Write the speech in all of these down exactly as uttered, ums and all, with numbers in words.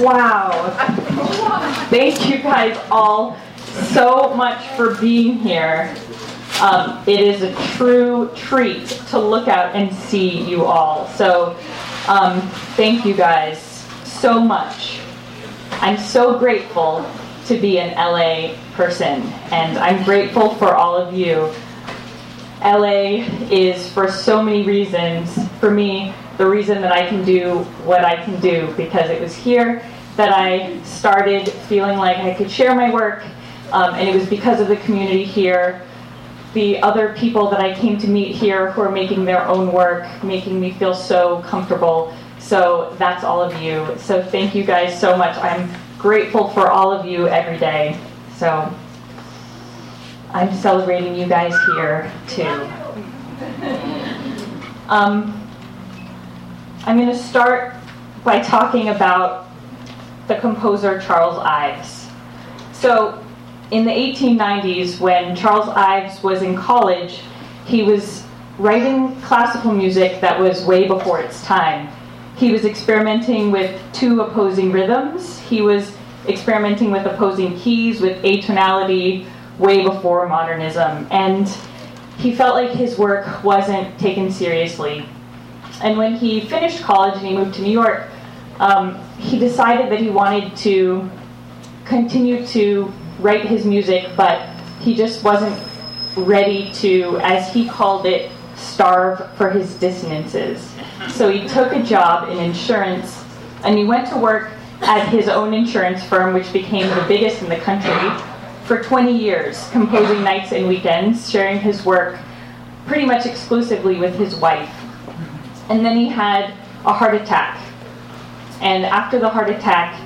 Wow. Thank you guys all so much for being here. Um, it is a true treat to look out and see you all. So um, thank you guys so much. I'm so grateful to be an L A person, and I'm grateful for all of you. L A is, for so many reasons, for me, the reason that I can do what I can do, because it was here that I started feeling like I could share my work, um, and it was because of the community here. The other people that I came to meet here who are making their own work, making me feel so comfortable. So that's all of you. So thank you guys so much. I'm grateful for all of you every day. So I'm celebrating you guys here too. Um, I'm going to start by talking about the composer Charles Ives. So, in the eighteen nineties, when Charles Ives was in college, he was writing classical music that was way before its time. He was experimenting with two opposing rhythms. He was experimenting with opposing keys, with atonality, way before modernism. And he felt like his work wasn't taken seriously. And when he finished college and he moved to New York, um, he decided that he wanted to continue to write his music, but he just wasn't ready to, as he called it, starve for his dissonances. So he took a job in insurance, and he went to work at his own insurance firm, which became the biggest in the country, for twenty years, composing nights and weekends, sharing his work pretty much exclusively with his wife. And then he had a heart attack. And after the heart attack,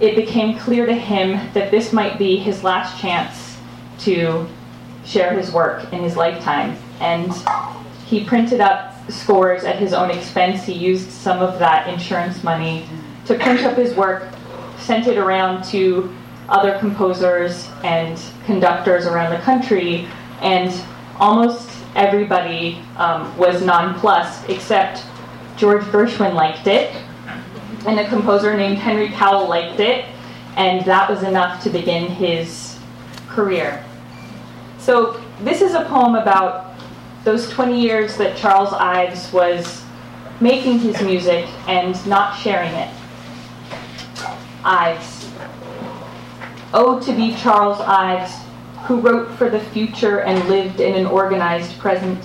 it became clear to him that this might be his last chance to share his work in his lifetime. And he printed up scores at his own expense. He used some of that insurance money to print up his work, sent it around to other composers and conductors around the country, and almost everybody um, was nonplussed, except George Gershwin liked it. And a composer named Henry Powell liked it, and that was enough to begin his career. So this is a poem about those twenty years that Charles Ives was making his music and not sharing it. Ives. Oh, to be Charles Ives, who wrote for the future and lived in an organized present,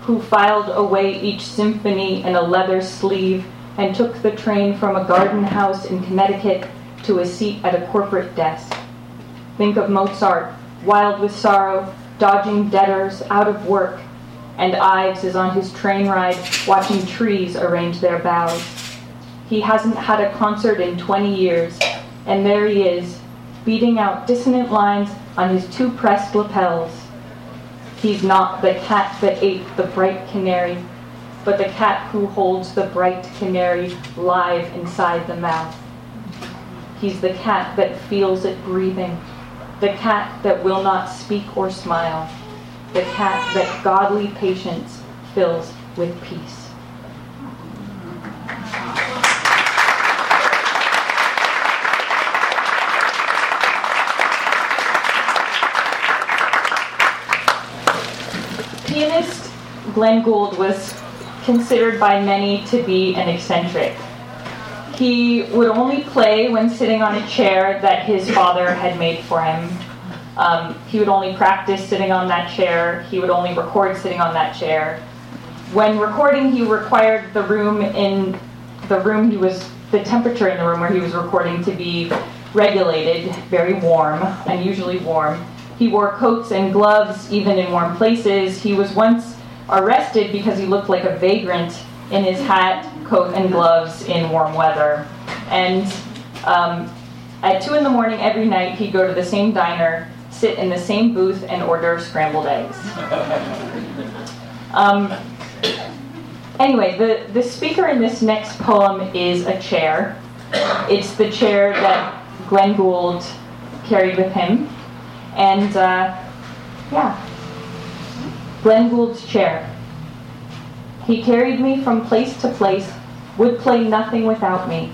who filed away each symphony in a leather sleeve and took the train from a garden house in Connecticut to a seat at a corporate desk. Think of Mozart, wild with sorrow, dodging debtors, out of work, and Ives is on his train ride watching trees arrange their boughs. He hasn't had a concert in twenty years, and there he is, beating out dissonant lines on his two pressed lapels. He's not the cat that ate the bright canary, but the cat who holds the bright canary live inside the mouth. He's the cat that feels it breathing, the cat that will not speak or smile, the cat that godly patience fills with peace. Pianist Glenn Gould was considered by many to be an eccentric. He would only play when sitting on a chair that his father had made for him. Um, he would only practice sitting on that chair. He would only record sitting on that chair. When recording, he required the room in the room he was, the temperature in the room where he was recording to be regulated, very warm, unusually warm. He wore coats and gloves even in warm places. He was once arrested because he looked like a vagrant in his hat, coat, and gloves in warm weather. And um, at two in the morning every night, he'd go to the same diner, sit in the same booth, and order scrambled eggs. um, anyway, the, the speaker in this next poem is a chair. It's the chair that Glenn Gould carried with him. And uh, yeah, Glenn Gould's chair. He carried me from place to place, would play nothing without me.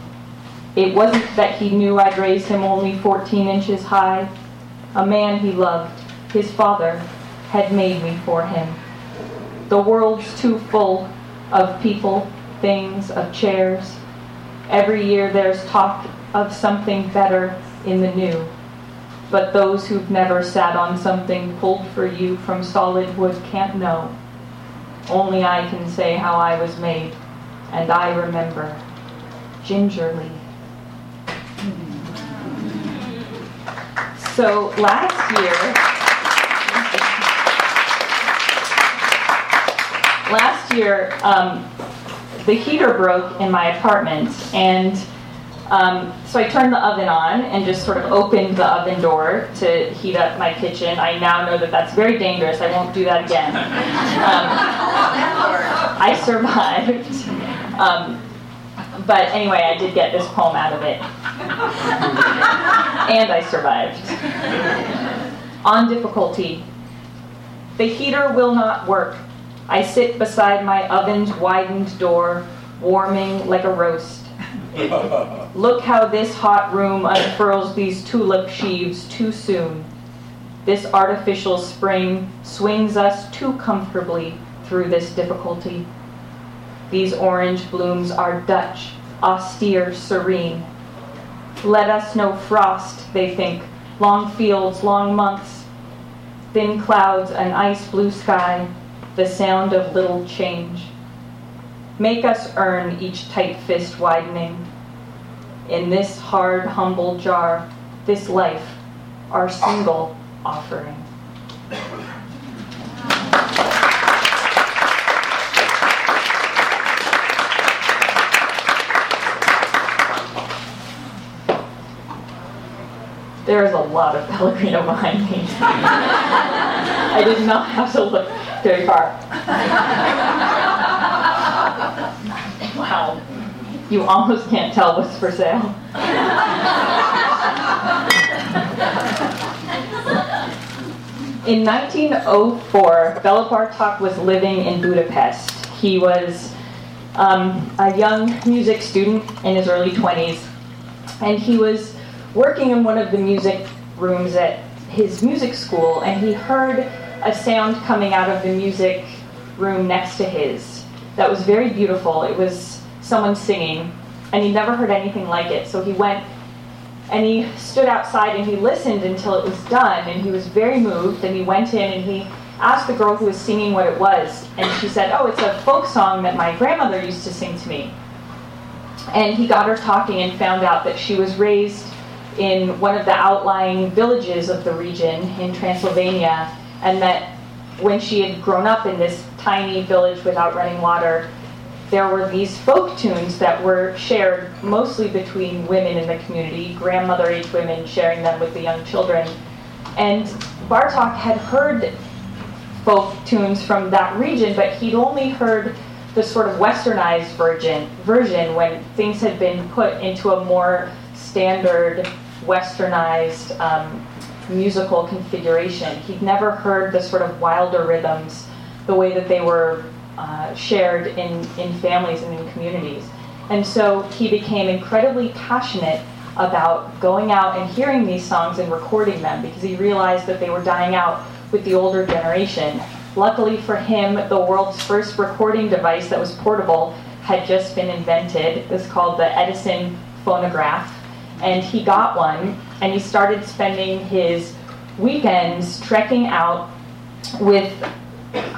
It wasn't that he knew I'd raised him only fourteen inches high. A man he loved, his father, had made me for him. The world's too full of people, things, of chairs. Every year there's talk of something better in the new. But those who've never sat on something pulled for you from solid wood can't know. Only I can say how I was made, and I remember gingerly. So last year, last year um, the heater broke in my apartment, and Um, so I turned the oven on and just sort of opened the oven door to heat up my kitchen. I now know that that's very dangerous. I won't do that again. Um, I survived. Um, but anyway, I did get this poem out of it. And I survived. On difficulty. The heater will not work. I sit beside my oven's widened door, warming like a roast. Look how this hot room unfurls these tulip sheaves too soon. This artificial spring swings us too comfortably through this difficulty. These orange blooms are Dutch, austere, serene. Let us know frost, they think, long fields, long months, thin clouds, an ice blue sky, the sound of little change. Make us earn each tight fist widening. In this hard, humble jar, this life, our single offering. There is a lot of Pellegrino behind me. I did not have to look very far. Wow. You almost can't tell what's for sale. In nineteen oh four, Béla Bartók was living in Budapest. He was um, a young music student in his early twenties, and he was working in one of the music rooms at his music school, and he heard a sound coming out of the music room next to his. That was very beautiful. It was someone singing, and he never heard anything like it. So he went and he stood outside and he listened until it was done, and he was very moved, and he went in and he asked the girl who was singing what it was, and she said, oh, it's a folk song that my grandmother used to sing to me. And he got her talking and found out that she was raised in one of the outlying villages of the region in Transylvania, and that when she had grown up in this tiny village without running water, there were these folk tunes that were shared mostly between women in the community, grandmother-aged women sharing them with the young children. And Bartók had heard folk tunes from that region, but he'd only heard the sort of westernized version, version when things had been put into a more standard, westernized um, musical configuration. He'd never heard the sort of wilder rhythms, the way that they were uh, shared in, in families and in communities. And so he became incredibly passionate about going out and hearing these songs and recording them, because he realized that they were dying out with the older generation. Luckily for him, the world's first recording device that was portable had just been invented. It was called the Edison phonograph. And he got one, and he started spending his weekends trekking out with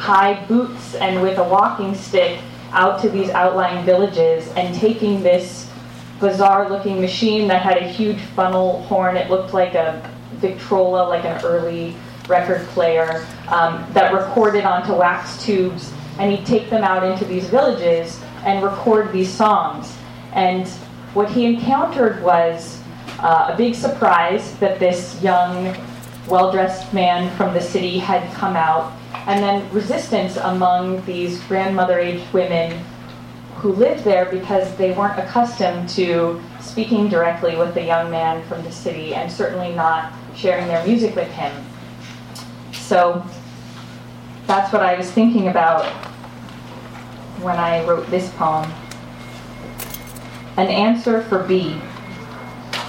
high boots and with a walking stick out to these outlying villages, and taking this bizarre-looking machine that had a huge funnel horn. It looked like a Victrola, like an early record player, um, that recorded onto wax tubes, and he'd take them out into these villages and record these songs. And what he encountered was uh, a big surprise that this young, well-dressed man from the city had come out, and then resistance among these grandmother-aged women who lived there, because they weren't accustomed to speaking directly with the young man from the city, and certainly not sharing their music with him. So that's what I was thinking about when I wrote this poem. An answer for B.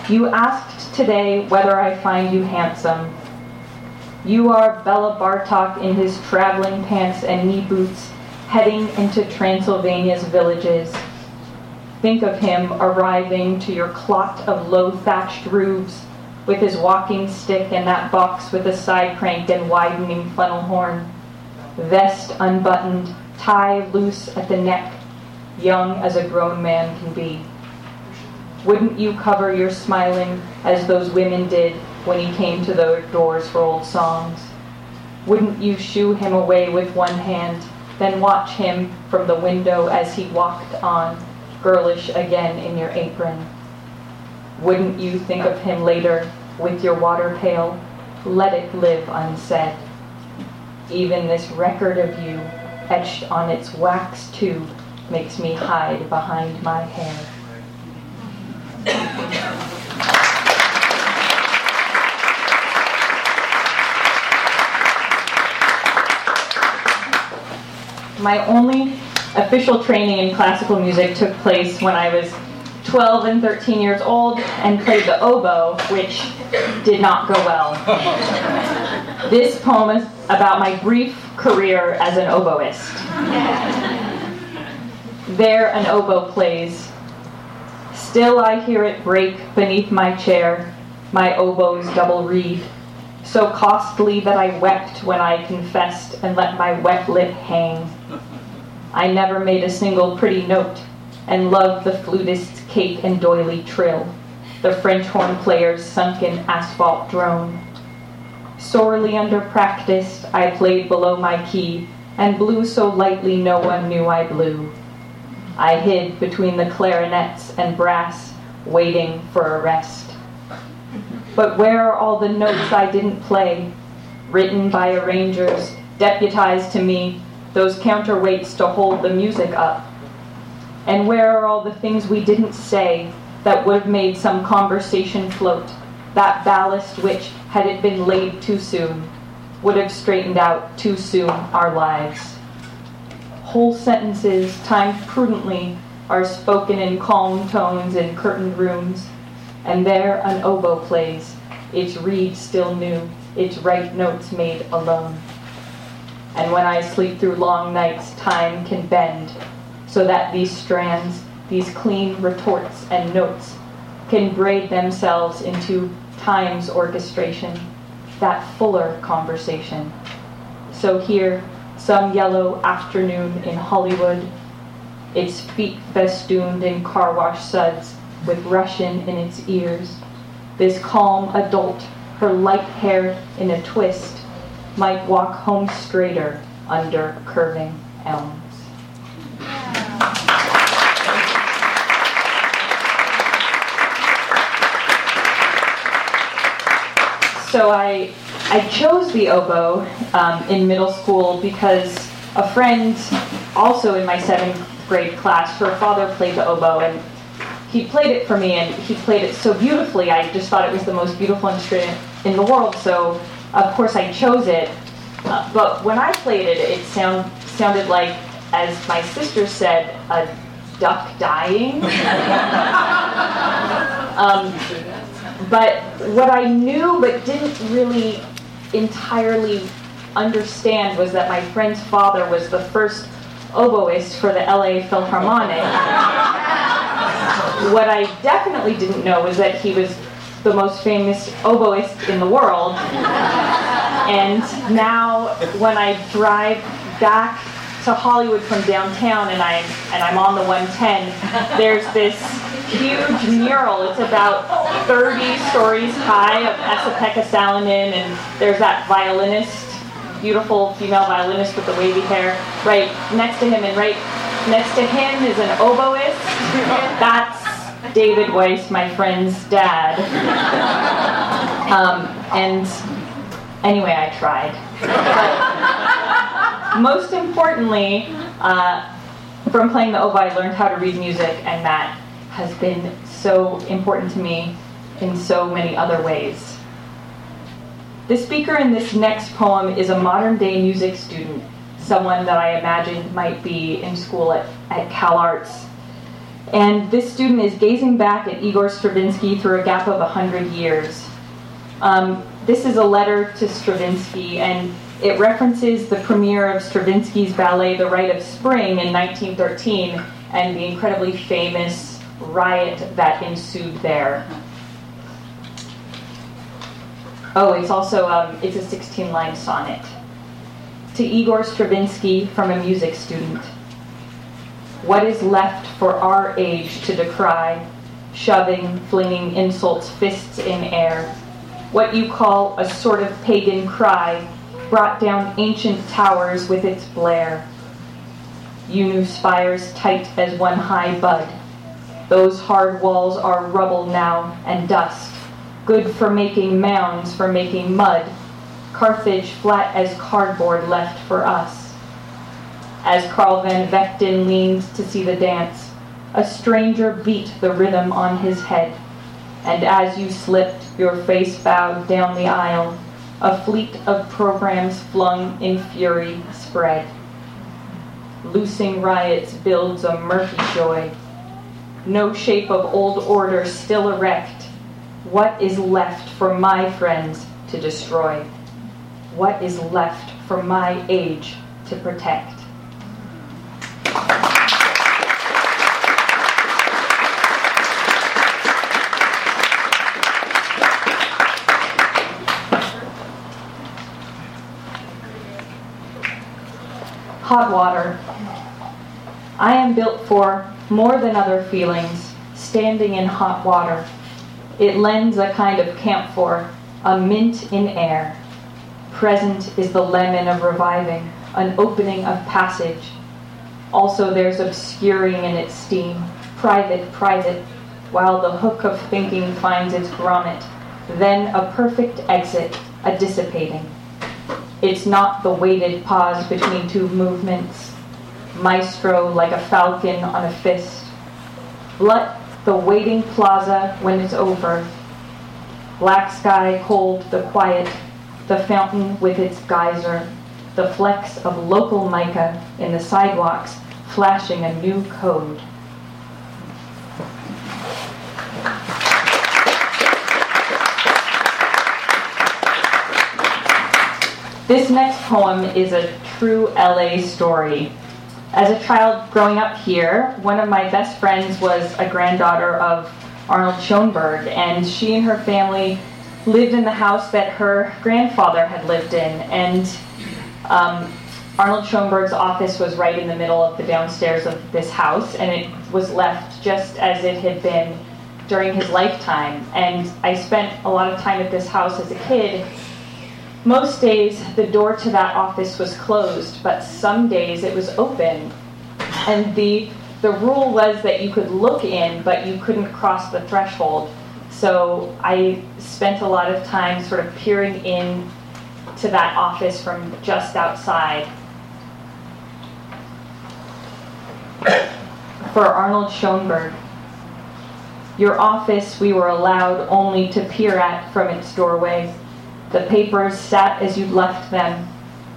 You asked today whether I find you handsome. You are Béla Bartók in his traveling pants and knee boots, heading into Transylvania's villages. Think of him arriving to your clot of low thatched roofs with his walking stick and that box with a side crank and widening funnel horn, vest unbuttoned, tie loose at the neck, young as a grown man can be. Wouldn't you cover your smiling as those women did when he came to their doors for old songs? Wouldn't you shoo him away with one hand, then watch him from the window as he walked on, girlish again in your apron? Wouldn't you think of him later with your water pail? Let it live unsaid. Even this record of you, etched on its wax tube, makes me hide behind my hair. My only official training in classical music took place when I was twelve and thirteen years old and played the oboe, which did not go well. This poem is about my brief career as an oboist. There an oboe plays. Still I hear it break beneath my chair, my oboe's double reed, so costly that I wept when I confessed and let my wet lip hang. I never made a single pretty note and loved the flutist's cape and doily trill, the French horn player's sunken asphalt drone. Sorely underpracticed, I played below my key and blew so lightly no one knew I blew. I hid between the clarinets and brass, waiting for a rest. But where are all the notes I didn't play, written by arrangers, deputized to me, those counterweights to hold the music up? And where are all the things we didn't say that would have made some conversation float, that ballast which, had it been laid too soon, would have straightened out too soon our lives? Whole sentences, timed prudently, are spoken in calm tones in curtained rooms, and there an oboe plays, its reed still new, its right notes made alone. And when I sleep through long nights, time can bend, so that these strands, these clean retorts and notes, can braid themselves into time's orchestration, that fuller conversation. So here, some yellow afternoon in Hollywood, its feet festooned in car wash suds with Russian in its ears, this calm adult, her light hair in a twist, might walk home straighter under curving elms. So I I chose the oboe um, in middle school because a friend, also in my seventh grade class, her father played the oboe, and he played it for me, and he played it so beautifully. I just thought it was the most beautiful instrument in the world, so of course I chose it. Uh, but when I played it, it sound, sounded like, as my sister said, a duck dying. um, But what I knew but didn't really entirely understand was that my friend's father was the first oboist for the L A Philharmonic. What I definitely didn't know was that he was the most famous oboist in the world. And now when I drive back to Hollywood from downtown and I'm, and I'm on the one ten, there's this huge mural. It's about thirty stories high of Esa Pekka Salonen, and there's that violinist, beautiful female violinist with the wavy hair, right next to him, and right next to him is an oboist. That's David Weiss, my friend's dad. Um, and anyway, I tried. But most importantly, uh, from playing the oboe, I learned how to read music, and that has been so important to me in so many other ways. The speaker in this next poem is a modern-day music student, someone that I imagine might be in school at, at CalArts. And this student is gazing back at Igor Stravinsky through a gap of one hundred years. Um, this is a letter to Stravinsky, and it references the premiere of Stravinsky's ballet The Rite of Spring in nineteen thirteen and the incredibly famous riot that ensued there. Oh, it's also um, it's a sixteen-line sonnet. To Igor Stravinsky from a music student. What is left for our age to decry, shoving, flinging insults, fists in air? What you call a sort of pagan cry brought down ancient towers with its blare. You knew spires tight as one high bud. Those hard walls are rubble now and dust, good for making mounds, for making mud. Carthage flat as cardboard left for us. As Carl Van Vechten leaned to see the dance, a stranger beat the rhythm on his head. And as you slipped, your face bowed down the aisle, a fleet of programs flung in fury spread. Loosing riots builds a murky joy. No shape of old order still erect. What is left for my friends to destroy? What is left for my age to protect? Hot water. I am built for, more than other feelings, standing in hot water. It lends a kind of camphor, a mint in air. Present is the lemon of reviving, an opening of passage. Also there's obscuring in its steam, private, private, while the hook of thinking finds its grommet, then a perfect exit, a dissipating. It's not the weighted pause between two movements, maestro like a falcon on a fist. Let the waiting plaza when it's over. Black sky, cold, the quiet, the fountain with its geyser, the flecks of local mica in the sidewalks flashing a new code. This next poem is a true L A story. As a child growing up here, one of my best friends was a granddaughter of Arnold Schoenberg, and she and her family lived in the house that her grandfather had lived in. And um, Arnold Schoenberg's office was right in the middle of the downstairs of this house, and it was left just as it had been during his lifetime. And I spent a lot of time at this house as a kid. Most days, the door to that office was closed, but some days it was open. And the the rule was that you could look in, but you couldn't cross the threshold. So I spent a lot of time sort of peering in to that office from just outside. For Arnold Schoenberg, your office we were allowed only to peer at from its doorway. The papers sat as you left them.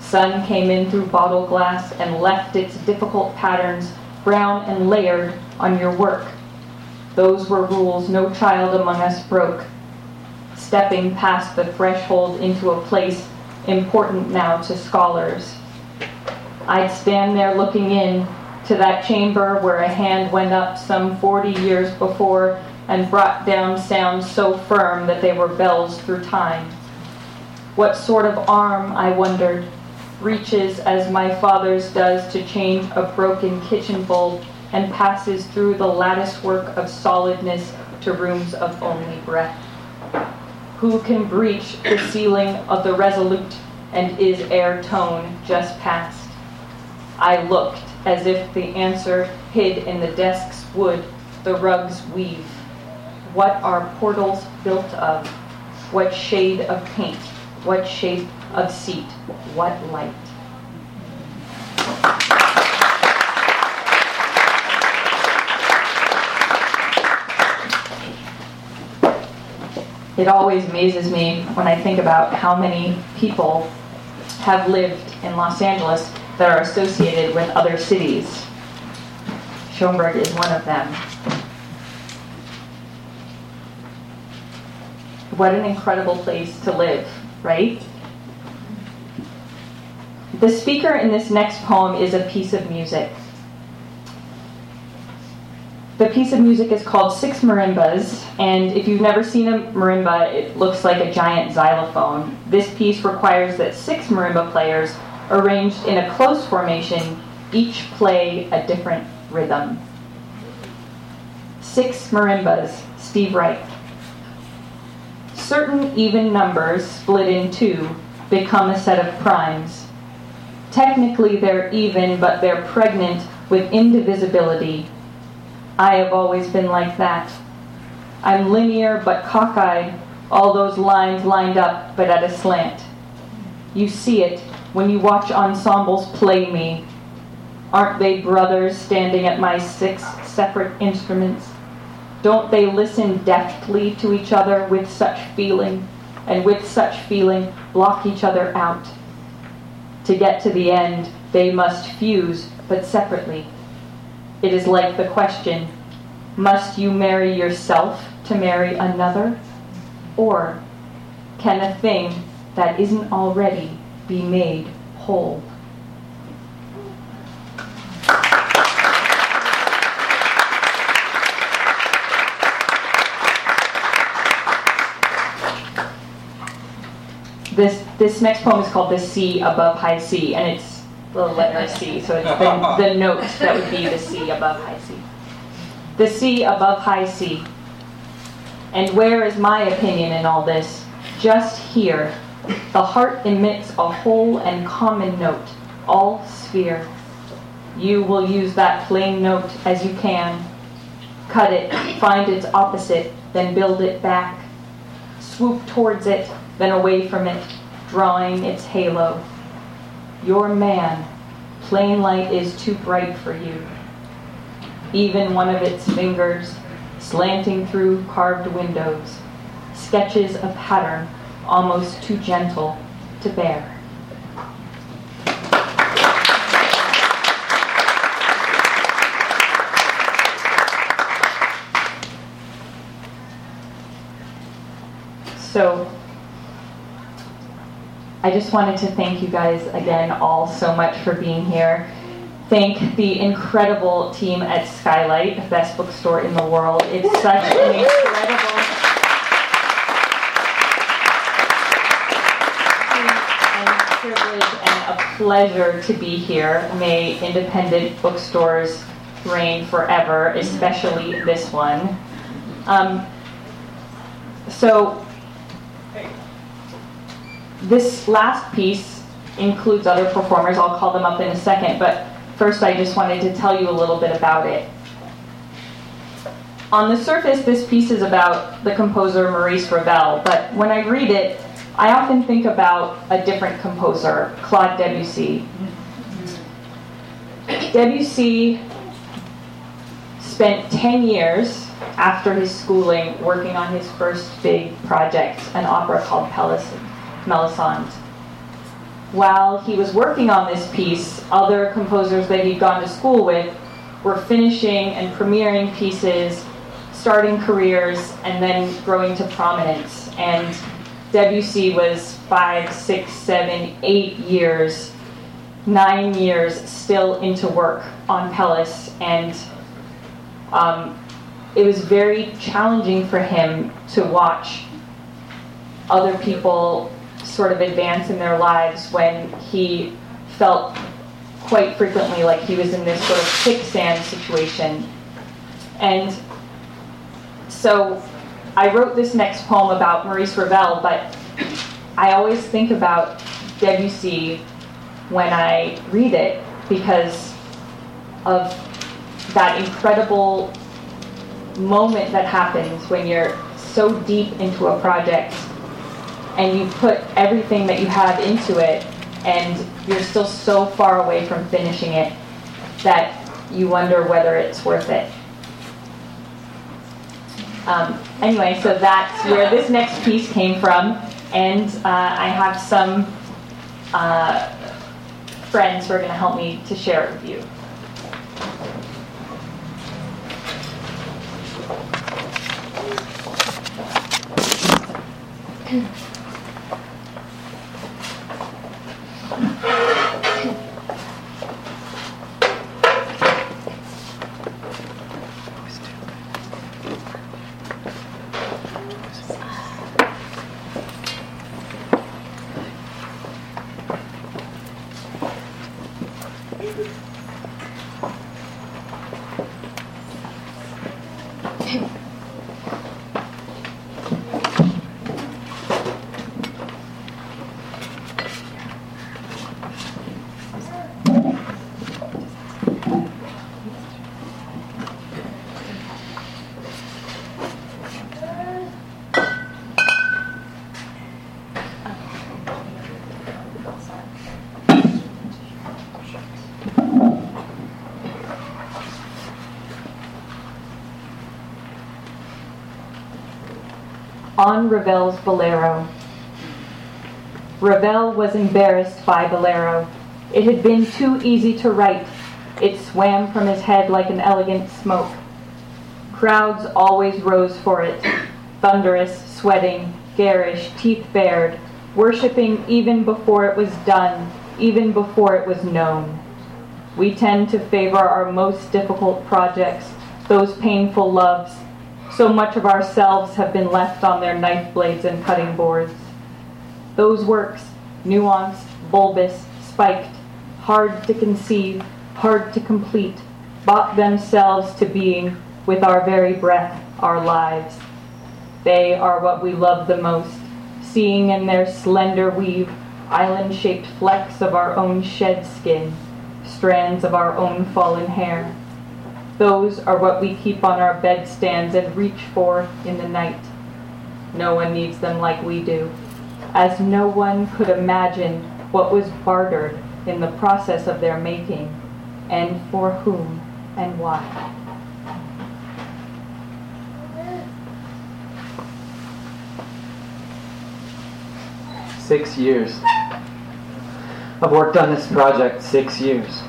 Sun came in through bottle glass and left its difficult patterns, brown and layered, on your work. Those were rules no child among us broke. Stepping past the threshold into a place important now to scholars. I'd stand there looking in to that chamber where a hand went up some forty years before and brought down sounds so firm that they were bells through time. What sort of arm, I wondered, reaches as my father's does to change a broken kitchen bowl and passes through the latticework of solidness to rooms of only breath? Who can breach the ceiling of the resolute and is air tone just past? I looked as if the answer hid in the desk's wood, the rug's weave. What are portals built of? What shade of paint? What shape of seat? What light? it always amazes me when I think about how many people have lived in Los Angeles that are associated with other cities. Schoenberg is one of them. What an incredible place to live, right? The speaker in this next poem is a piece of music. The piece of music is called Six Marimbas, and if you've never seen a marimba, it looks like a giant xylophone. This piece requires that six marimba players, arranged in a close formation, each play a different rhythm. Six Marimbas, Steve Reich. Certain even numbers split in two become a set of primes. Technically they're even, but they're pregnant with indivisibility. I have always been like that. I'm linear but cockeyed, all those lines lined up but at a slant. You see it when you watch ensembles play me. Aren't they brothers standing at my six separate instruments? Don't they listen deftly to each other with such feeling, and with such feeling block each other out? To get to the end, they must fuse, but separately. It is like the question, must you marry yourself to marry another? Or can a thing that isn't already be made whole? This this next poem is called The C Above High C, and it's the letter C, so it's the, the note that would be the C above high C. The C above high C. And where is my opinion in all this? Just here. The heart emits a whole and common note, all sphere. You will use that plain note as you can. Cut it, find its opposite, then build it back. Swoop towards it, then away from it, drawing its halo. Your man, plain light is too bright for you. Even one of its fingers, slanting through carved windows, sketches a pattern almost too gentle to bear. So, I just wanted to thank you guys again all so much for being here. Thank the incredible team at Skylight, the best bookstore in the world. It's such an incredible privilege and a pleasure to be here. May independent bookstores reign forever, especially this one. Um, so. This last piece includes other performers. I'll call them up in a second, but first I just wanted to tell you a little bit about it. On the surface, this piece is about the composer Maurice Ravel, but when I read it, I often think about a different composer, Claude Debussy. Debussy spent ten years after his schooling working on his first big project, an opera called Pelléas et Mélisande. While he was working on this piece, other composers that he'd gone to school with were finishing and premiering pieces, starting careers, and then growing to prominence. And Debussy was five, six, seven, eight years, nine years still into work on Pelléas, and um, it was very challenging for him to watch other people sort of advance in their lives when he felt quite frequently like he was in this sort of quicksand situation. And so I wrote this next poem about Maurice Ravel, but I always think about Debussy when I read it because of that incredible moment that happens when you're so deep into a project and you put everything that you have into it, and you're still so far away from finishing it that you wonder whether it's worth it. Um, anyway, so that's where this next piece came from, and uh, I have some uh, friends who are going to help me to share it with you. On Ravel's Bolero. Ravel was embarrassed by Bolero. It had been too easy to write. It swam from his head like an elegant smoke. Crowds always rose for it, thunderous, sweating, garish, teeth bared, worshipping even before it was done, even before it was known. We tend to favor our most difficult projects, those painful loves. So much of ourselves have been left on their knife blades and cutting boards. Those works, nuanced, bulbous, spiked, hard to conceive, hard to complete, bought themselves to being with our very breath, our lives. They are what we love the most, seeing in their slender weave island-shaped flecks of our own shed skin, strands of our own fallen hair. Those are what we keep on our bedstands and reach for in the night. No one needs them like we do, as no one could imagine what was bartered in the process of their making, and for whom and why. Six years. I've worked on this project six years.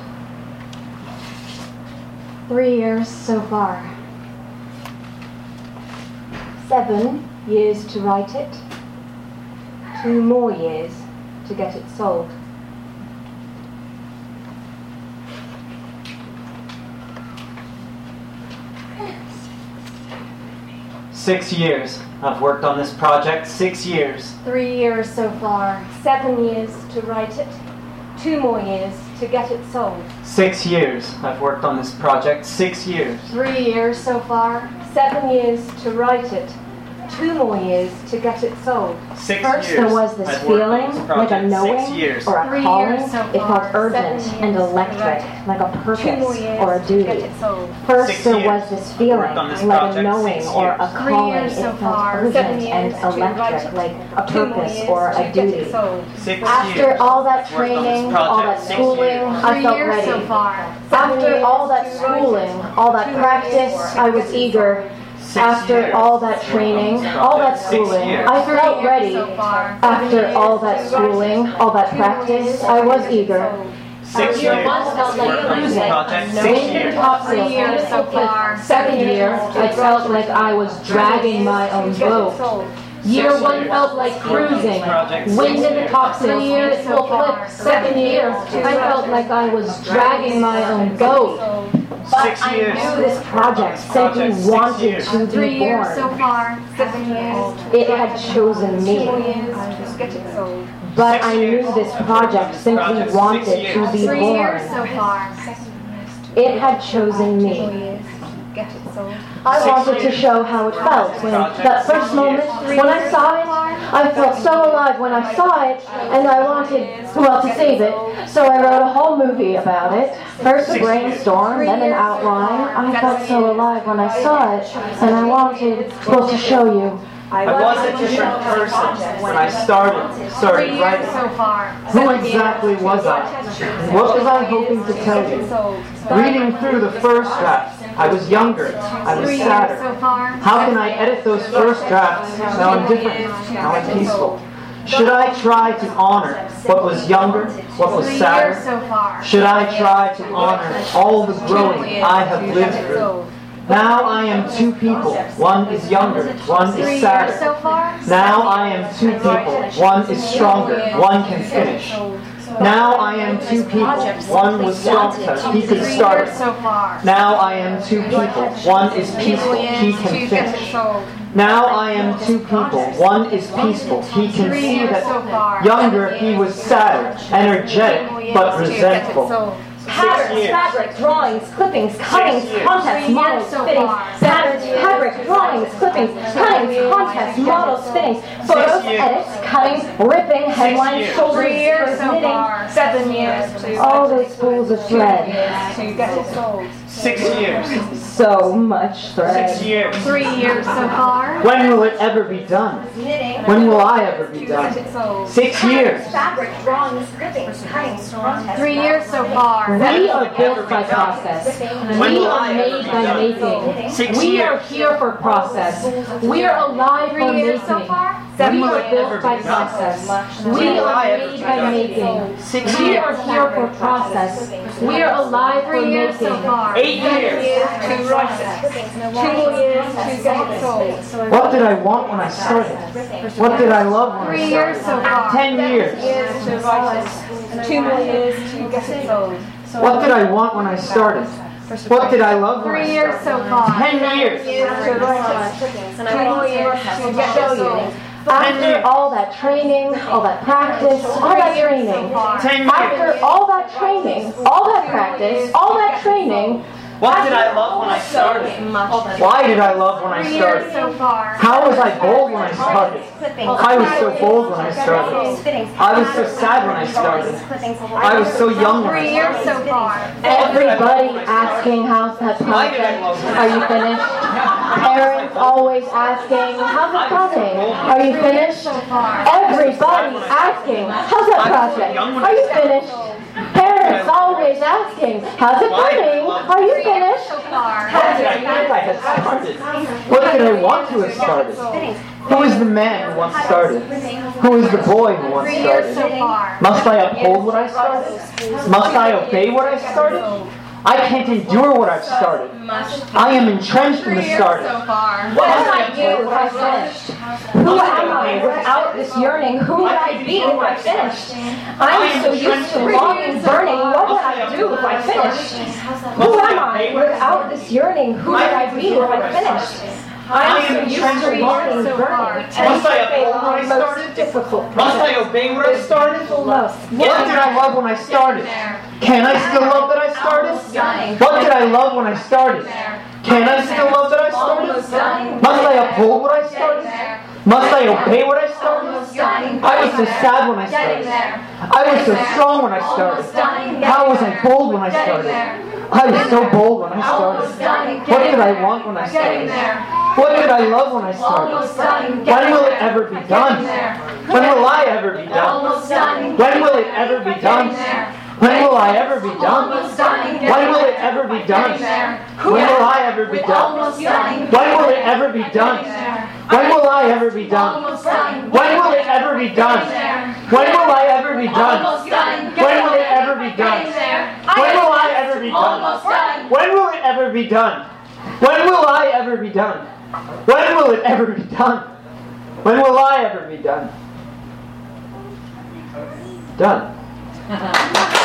Three years so far. Seven years to write it. Two more years to get it sold. Six years. I've worked on this project six years. Three years so far. Seven years to write it. Two more years to get it sold. Six years. I've worked on this project six years. Three years so far. Seven years to write it. Two more years to get it sold. Six First years. There was this I've feeling, this like a knowing years. Or a Three calling. So it felt urgent and electric, like a purpose or a duty. First six there was this feeling, this like a knowing or a calling. So it felt urgent and electric, like a purpose or a duty. After all that training, all that schooling, I felt ready. So After all that schooling, all that practice, I was eager. After all that training, all that schooling, I felt ready. After all that schooling, all that practice, I was eager. Six years, second year, I felt like I was dragging my own boat. Year one felt like cruising, wind in the topsail, years full flip, seven years, I felt like I was dragging my own boat. But I knew this project said you wanted to be born. So far, seven years. It had chosen me. But I knew this project simply wanted to be born. It had chosen me. I wanted to show how it felt when that first moment when I saw it. I felt so alive when I saw it, and I wanted, well, to save it, so I wrote a whole movie about it. First a brainstorm, then an outline. I felt so alive when I saw it, and I wanted, well, to show you. I was a different person when I started, started writing. Who exactly was I? What was I hoping to tell you? Reading through the first draft, I was younger. I was sadder. How can I edit those first drafts? Now I'm different. Now I'm peaceful. Should I try to honor what was younger, what was sadder? Should I try to honor all the growing I have lived through? Now I am two people, one is younger, one is sadder. Now I am two people, one is stronger, one can finish. Now I am two people, one was strong-touched, he could start. Now I am two people, one is peaceful, he can finish. Now I am two people, one is peaceful, he can see that. Younger, he was sadder, energetic, but resentful. Patterns, fabric, drawings, clippings, cuttings, contests, models, fittings. Patterns, fabric, drawings, clippings, cuttings, contests, models, fittings. Photos, edits, cuttings, ripping, headlines, shoulders, skirts, knitting. Seven years. All those spools of thread. Six years. So much thread. Six years. Three years so far. When will it ever be done? When will I ever be done? Six years. Fabric, drawings, clippings, cuttings, contests. Three years so far. We are built by process. We are made by making. We are here for process. We are alive for making. We are built by process. We are made by making. We are here for process. We are alive for making. Eight years. What did I want when I started? What did I love when I started? Ten years. Two million. What did I want when I started? What did I love when I started? Ten years. Two million. After all that training, all that practice, all that training. After all that training, all that practice, all that training. What did I love when I started? Why did I love when I started? How was I bold when I started? I was so bold when I started. I was so sad when I started. I was so young when I started. Everybody asking how's that project? Are you finished? Parents always asking how's that project? Are you finished? Everybody asking how's that project? Are you finished? Parents always asking how's it going? Are you finished? How did I think I had started? What did I want to have started? Who is the man who once started? Who is the boy who once started? Must I uphold what I started? Must I obey what I started? I can't endure what I've started. I am entrenched in the started. What am I do if I finished? Who am I without this yearning? Who would I be if I finished? I am so used to longing, burning. What would I do if I finished? Who am I without this yearning? Who would I be if I finished? I am entrenched in longing, burning. Must I obey what I started? Must I obey what I started? What did I love when I started? Can I still love that I started? What did I love when I started? Can I still love that I started? Must I uphold what I started? Must I obey what I started? I was so sad when I started. I was so strong when I started. How was I bold when I started? I was so bold when I started. What did I want when I started? What did I love when I started? When will it ever be done? When will I ever be done? When will it ever be done? When will I ever be done? When will it ever be done? When will I ever be done? When will it ever be done? When will I ever be done? When will it ever be done? When will I ever be done? When will it ever be done? When will I ever be done? When will it ever be done? When will I ever be done? When will it ever be done? When will I ever be done? Done.